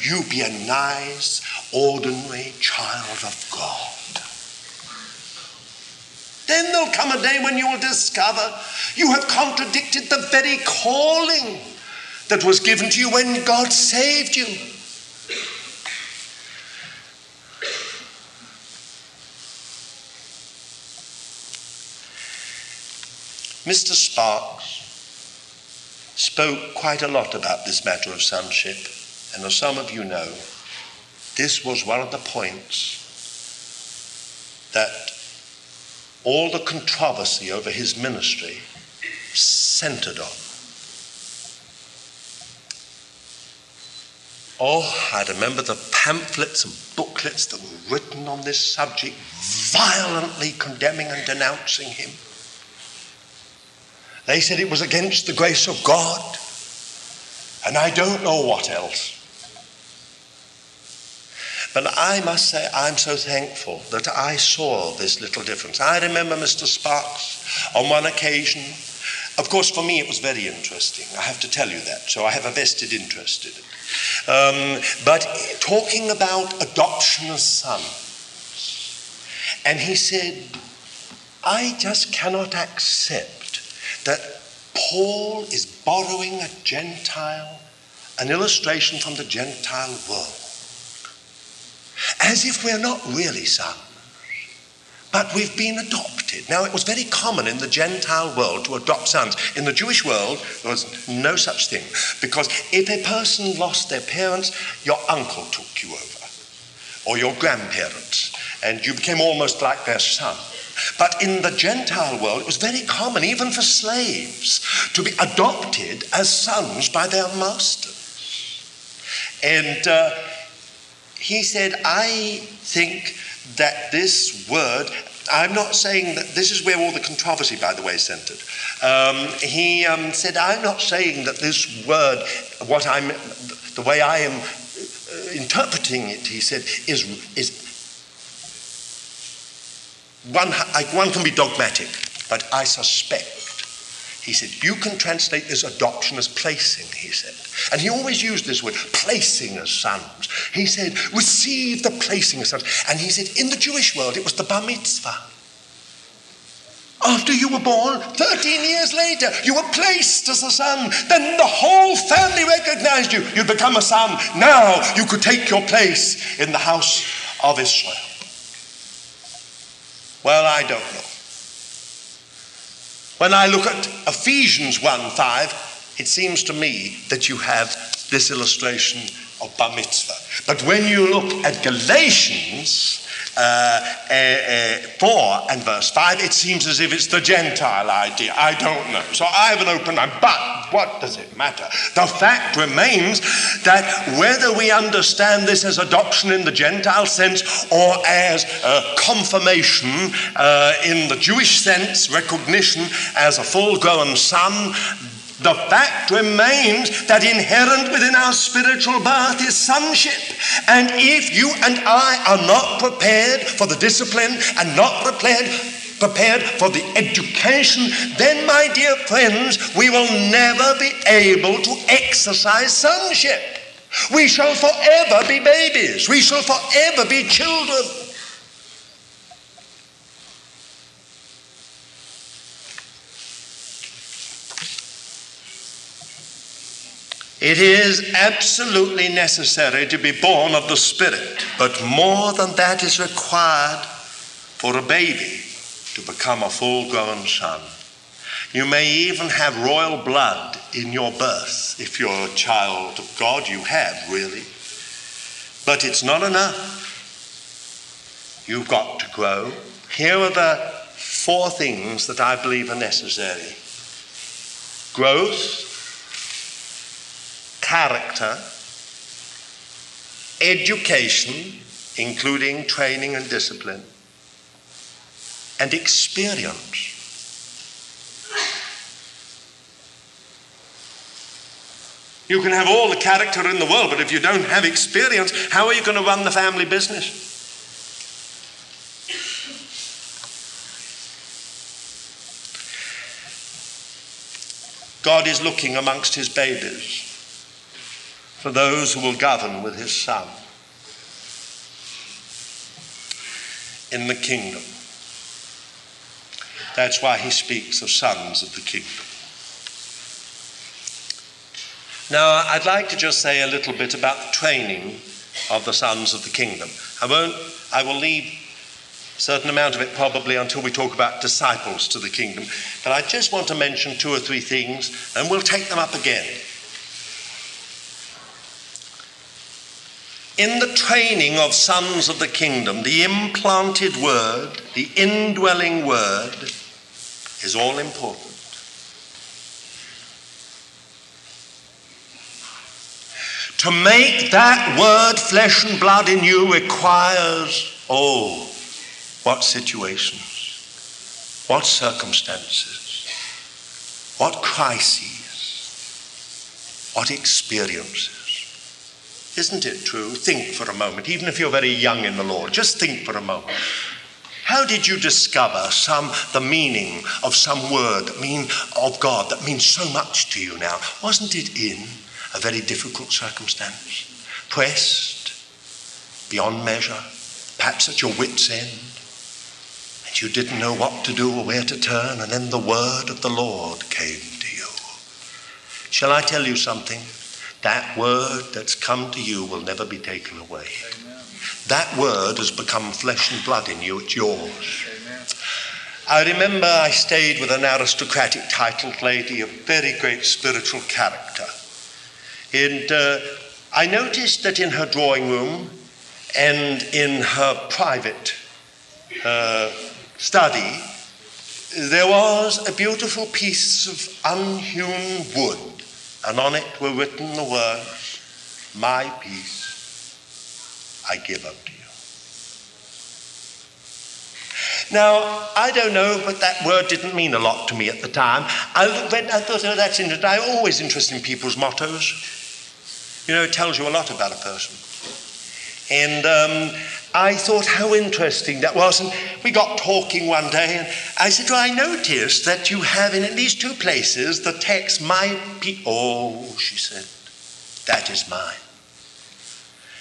You be a nice, ordinary child of God. Then there'll come a day when you will discover you have contradicted the very calling that was given to you when God saved you. Mr. Sparks spoke quite a lot about this matter of sonship, and as some of you know, this was one of the points that all the controversy over his ministry centered on. Oh, I remember the pamphlets and booklets that were written on this subject, violently condemning and denouncing him. They said it was against the grace of God, and I don't know what else. But I must say, I'm so thankful that I saw this little difference. I remember Mr. Sparks on one occasion. Of course, for me, it was very interesting. I have to tell you that, so I have a vested interest in it. But talking about adoption of sons, and he said, I just cannot accept that Paul is borrowing an illustration from the Gentile world. As if we're not really sons, but we've been adopted. Now, it was very common in the Gentile world to adopt sons. In the Jewish world, there was no such thing, because if a person lost their parents, your uncle took you over, or your grandparents. and you became almost like their son. But in the Gentile world, it was very common, even for slaves, to be adopted as sons by their master. And he said, I think that this word, I'm not saying that this is where all the controversy, by the way, is centered. He said, I'm not saying that this word, the way I am interpreting it, he said, is one can be dogmatic, but I suspect, he said, you can translate this adoption as placing, he said. And he always used this word, placing as sons. He said, receive the placing as sons. And he said, in the Jewish world, it was the bar mitzvah. After you were born, 13 years later, you were placed as a son. Then the whole family recognized you. You'd become a son. Now you could take your place in the house of Israel. Well, I don't know. When I look at Ephesians 1:5, it seems to me that you have this illustration of bar mitzvah. But when you look at Galatians 4 and verse 5, it seems as if it's the Gentile idea. I don't know. So I have an open mind. But what does it matter? The fact remains that whether we understand this as adoption in the Gentile sense or as confirmation in the Jewish sense, recognition as a full-grown son, the fact remains that inherent within our spiritual birth is sonship. And if you and I are not prepared for the discipline and not prepared for the education, then, my dear friends, we will never be able to exercise sonship. We shall forever be babies. We shall forever be children. It is absolutely necessary to be born of the Spirit, but more than that is required for a baby to become a full-grown son. You may even have royal blood in your birth. If you're a child of God, you have, really. But it's not enough. You've got to grow. Here are the four things that I believe are necessary. Growth, character, education, including training and discipline, and experience. You can have all the character in the world, but if you don't have experience, how are you going to run the family business? God is looking amongst his babies for those who will govern with his Son in the kingdom. That's why he speaks of sons of the kingdom. Now, I'd like to just say a little bit about the training of the sons of the kingdom. I will leave a certain amount of it probably until we talk about disciples to the kingdom. But I just want to mention two or three things, and we'll take them up again. In the training of sons of the kingdom, the implanted word, the indwelling word, is all important. To make that word flesh and blood in you requires, oh, what situations, what circumstances, what crises, what experiences. Isn't it true? Think for a moment, even if you're very young in the Lord, just think for a moment. How did you discover the meaning of some word of God that means so much to you now? Wasn't it in a very difficult circumstance? Pressed, beyond measure, perhaps at your wit's end, and you didn't know what to do or where to turn, and then the word of the Lord came to you. Shall I tell you something? That word that's come to you will never be taken away. Amen. That word has become flesh and blood in you. It's yours. Amen. I remember I stayed with an aristocratic titled lady of very great spiritual character. And I noticed that in her drawing room and in her private study, there was a beautiful piece of unhewn wood, and on it were written the words, "My peace I give unto you." Now, I don't know, but that word didn't mean a lot to me at the time. I thought, oh, that's interesting. I'm always interested in people's mottos. You know, it tells you a lot about a person. And I thought how interesting that was. And we got talking one day, and I said, well, I noticed that you have in at least two places the text, "My peace." Oh, she said, that is mine.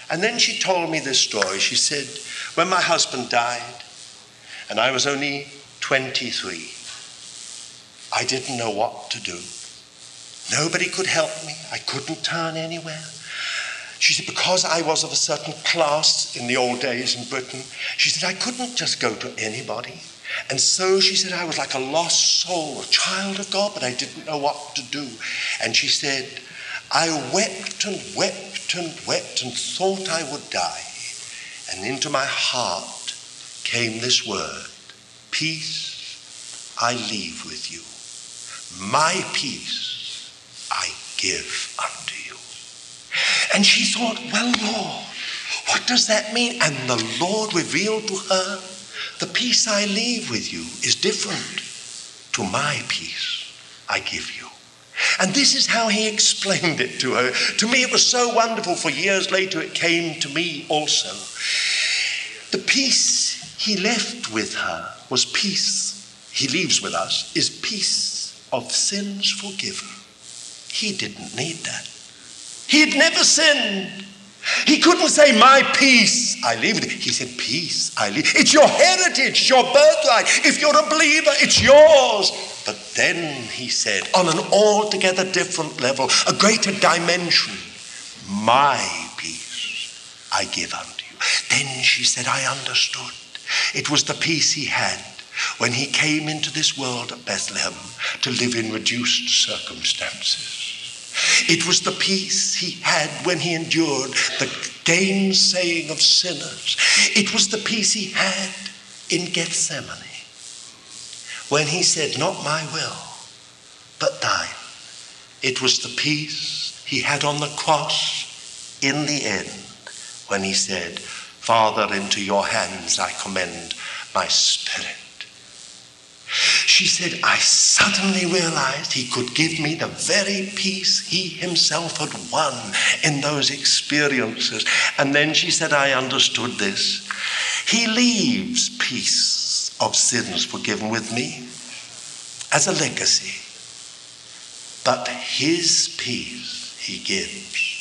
And then she told me this story. She said, when my husband died, and I was only 23, I didn't know what to do. Nobody could help me. I couldn't turn anywhere. She said, because I was of a certain class in the old days in Britain, she said, I couldn't just go to anybody. And so, she said, I was like a lost soul, a child of God, but I didn't know what to do. And she said, I wept and wept and wept and thought I would die. And into my heart came this word, "Peace I leave with you. My peace I give unto you." And she thought, well, Lord, what does that mean? And the Lord revealed to her, the peace I leave with you is different to my peace I give you. And this is how he explained it to her. To me, it was so wonderful, for years later it came to me also. The peace he left with her was peace, he leaves with us, is peace of sins forgiven. He didn't need that. He had never sinned. He couldn't say, my peace I leave with you. He said, peace I leave. It's your heritage, your birthright. If you're a believer, it's yours. But then he said, on an altogether different level, a greater dimension, my peace I give unto you. Then she said, I understood. It was the peace he had when he came into this world at Bethlehem to live in reduced circumstances. It was the peace he had when he endured the gainsaying of sinners. It was the peace he had in Gethsemane when he said, not my will, but thine. It was the peace he had on the cross in the end when he said, Father, into your hands I commend my spirit. She said, I suddenly realized he could give me the very peace he himself had won in those experiences. And then she said, I understood this. He leaves peace of sins forgiven with me as a legacy, but his peace he gives.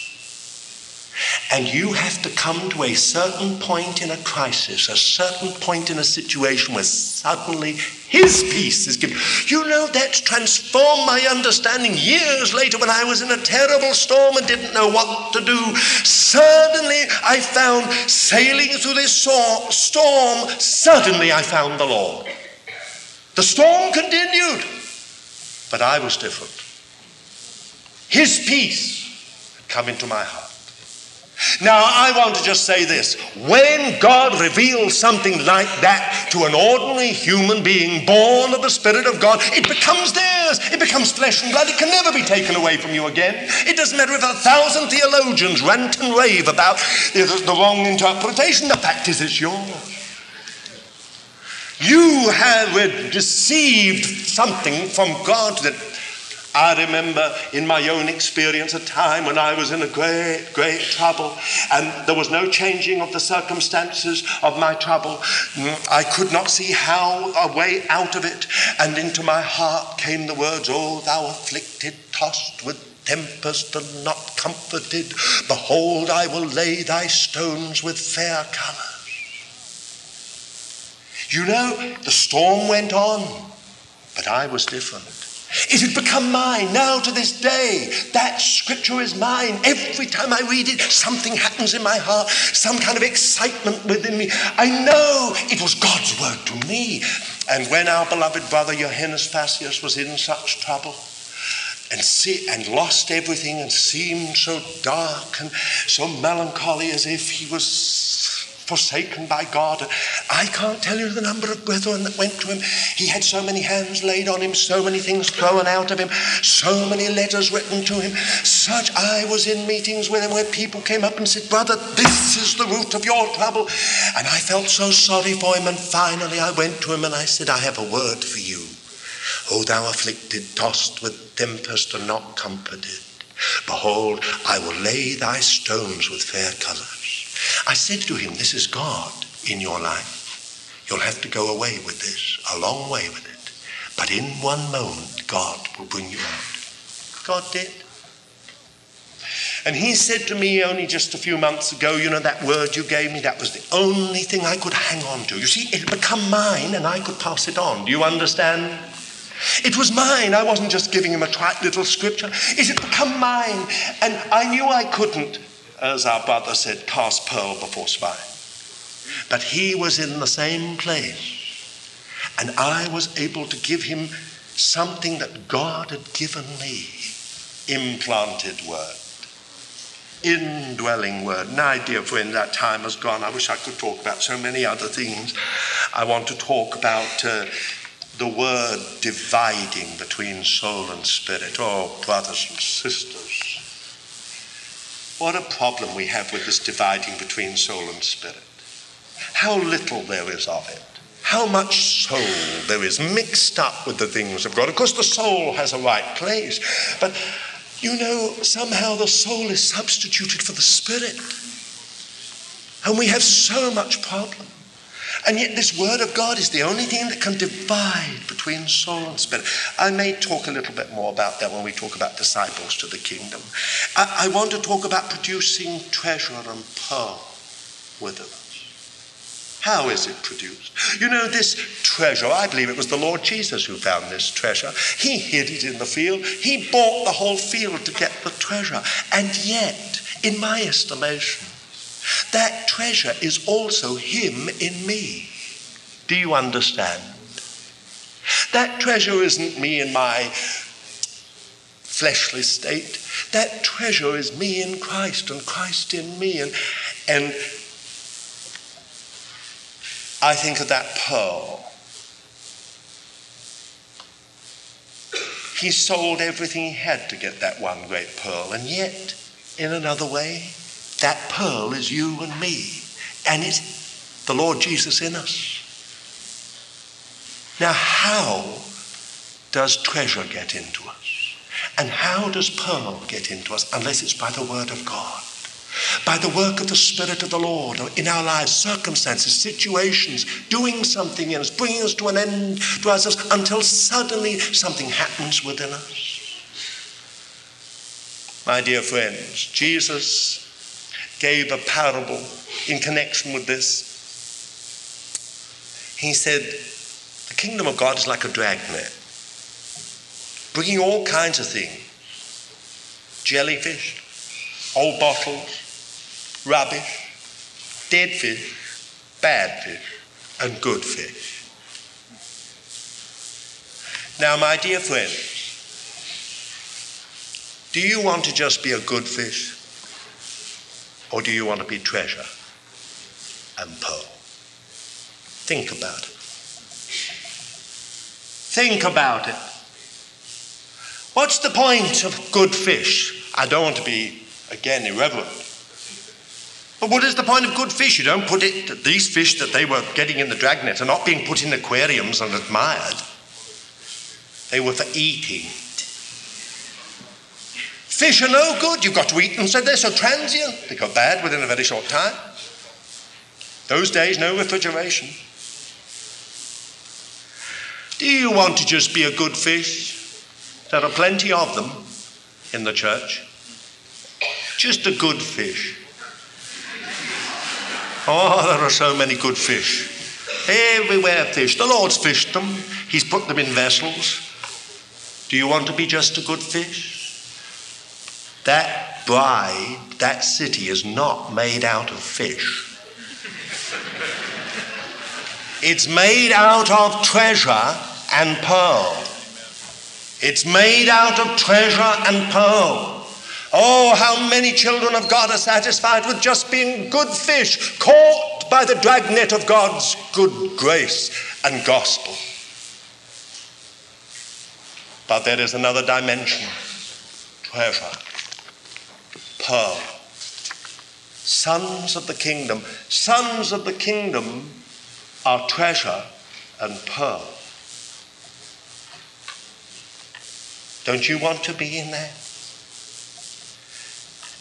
And you have to come to a certain point in a crisis, a certain point in a situation where suddenly his peace is given. You know, that's transformed my understanding years later when I was in a terrible storm and didn't know what to do. Suddenly I found, sailing through this storm, suddenly I found the Lord. The storm continued, but I was different. His peace had come into my heart. Now, I want to just say this. When God reveals something like that to an ordinary human being born of the Spirit of God, it becomes theirs. It becomes flesh and blood. It can never be taken away from you again. It doesn't matter if 1,000 theologians rant and rave about the wrong interpretation. The fact is, it's yours. You have received something from God that I remember in my own experience a time when I was in a great, great trouble, and there was no changing of the circumstances of my trouble. I could not see how a way out of it, and into my heart came the words, "O thou afflicted, tossed with tempest and not comforted, behold, I will lay thy stones with fair colours." You know, the storm went on, but I was different. It had become mine now to this day. That scripture is mine. Every time I read it, something happens in my heart, some kind of excitement within me. I know it was God's word to me. And when our beloved brother Johannes Fasius was in such trouble and lost everything and seemed so dark and so melancholy as if he was forsaken by God. I can't tell you the number of brethren that went to him. He had so many hands laid on him, so many things thrown out of him, so many letters written to him. I was in meetings with him where people came up and said, "Brother, this is the root of your trouble." And I felt so sorry for him, and finally I went to him and I said, "I have a word for you. O thou afflicted, tossed with tempest and not comforted. Behold, I will lay thy stones with fair colours." I said to him, "This is God in your life. You'll have to go away with this, a long way with it. But in one moment, God will bring you out." God did. And he said to me only just a few months ago, "You know, that word you gave me, that was the only thing I could hang on to. You see, it had become mine and I could pass it on. Do you understand? It was mine. I wasn't just giving him a trite little scripture. It had become mine. And I knew I couldn't," as our brother said, "cast pearl before swine." But he was in the same place. And I was able to give him something that God had given me. Implanted word. Indwelling word. Now, dear friend, that time has gone. I wish I could talk about so many other things. I want to talk about the word dividing between soul and spirit. Oh, brothers and sisters, what a problem we have with this dividing between soul and spirit. How little there is of it. How much soul there is mixed up with the things of God. Of course, the soul has a right place, but you know, somehow the soul is substituted for the spirit. And we have so much problem. And yet this word of God is the only thing that can divide between soul and spirit. I may talk a little bit more about that when we talk about disciples to the kingdom. I want to talk about producing treasure and pearl within us. How is it produced? You know, this treasure, I believe it was the Lord Jesus who found this treasure. He hid it in the field. He bought the whole field to get the treasure. And yet, in my estimation, that treasure is also him in me. Do you understand? That treasure isn't me in my fleshly state. That treasure is me in Christ and Christ in me. And I think of that pearl. He sold everything he had to get that one great pearl. And yet, in another way, that pearl is you and me, and it's the Lord Jesus in us. Now, how does treasure get into us? And how does pearl get into us, unless it's by the word of God? By the work of the Spirit of the Lord in our lives, circumstances, situations, doing something in us, bringing us to an end, to ourselves, until suddenly something happens within us. My dear friends, Jesus gave a parable in connection with this. He said, the kingdom of God is like a dragnet, bringing all kinds of things, jellyfish, old bottles, rubbish, dead fish, bad fish, and good fish. Now, my dear friends, do you want to just be a good fish? Or do you want to be treasure and pearl? Think about it. Think about it. What's the point of good fish? I don't want to be, again, irreverent. But what is the point of good fish? You don't put it, these fish that they were getting in the dragnet are not being put in aquariums and admired. They were for eating. Fish are no good. You've got to eat them. So they're so transient. They go bad within a very short time. Those days, no refrigeration. Do you want to just be a good fish? There are plenty of them in the church. Just a good fish. Oh, there are so many good fish. Everywhere fish. The Lord's fished them. He's put them in vessels. Do you want to be just a good fish? That bride, that city is not made out of fish. It's made out of treasure and pearl. It's made out of treasure and pearl. Oh, how many children of God are satisfied with just being good fish, caught by the dragnet of God's good grace and gospel. But there is another dimension: treasure, pearl. Sons of the kingdom. Sons of the kingdom are treasure and pearl. Don't you want to be in there?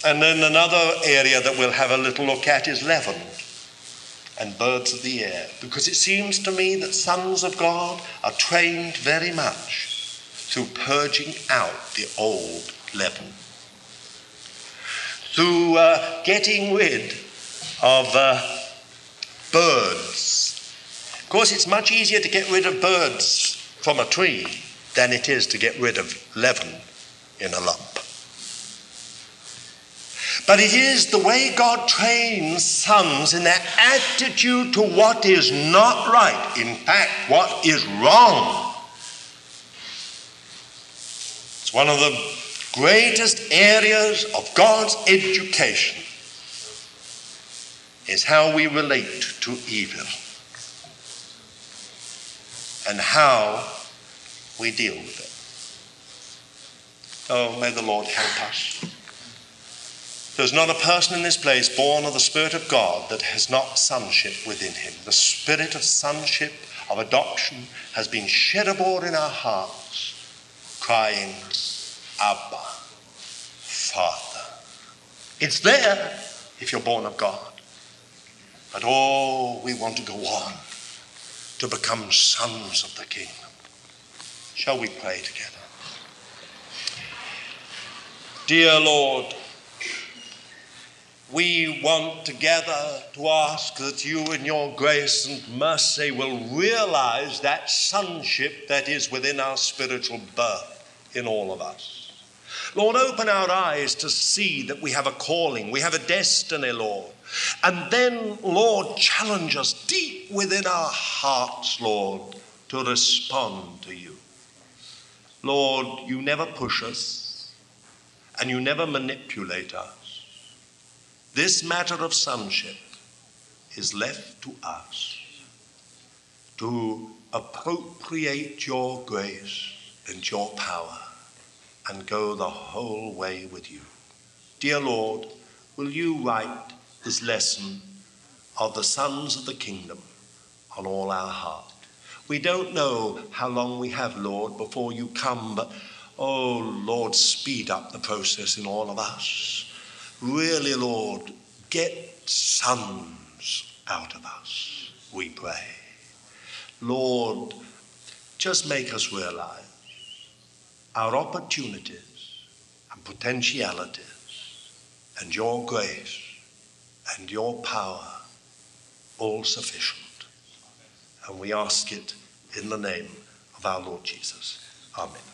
And then another area that we'll have a little look at is leaven and birds of the air, because it seems to me that sons of God are trained very much through purging out the old leaven, through getting rid of birds. Of course, it's much easier to get rid of birds from a tree than it is to get rid of leaven in a lump. But it is the way God trains sons in their attitude to what is not right, in fact, what is wrong. It's one of the greatest areas of God's education is how we relate to evil and how we deal with it. Oh, may the Lord help us. There's not a person in this place born of the Spirit of God that has not sonship within him. The spirit of sonship, of adoption, has been shed abroad in our hearts, crying, Abba, Father. It's there if you're born of God. But oh, we want to go on to become sons of the kingdom. Shall we pray together? Dear Lord, we want together to ask that you in your grace and mercy will realize that sonship that is within our spiritual birth in all of us. Lord, open our eyes to see that we have a calling, we have a destiny, Lord. And then, Lord, challenge us deep within our hearts, Lord, to respond to you. Lord, you never push us and you never manipulate us. This matter of sonship is left to us to appropriate your grace and your power and go the whole way with you. Dear Lord, will you write this lesson of the sons of the kingdom on all our heart? We don't know how long we have, Lord, before you come, but, oh, Lord, speed up the process in all of us. Really, Lord, get sons out of us, we pray. Lord, just make us realize our opportunities and potentialities and your grace and your power all sufficient. And we ask it in the name of our Lord Jesus. Amen.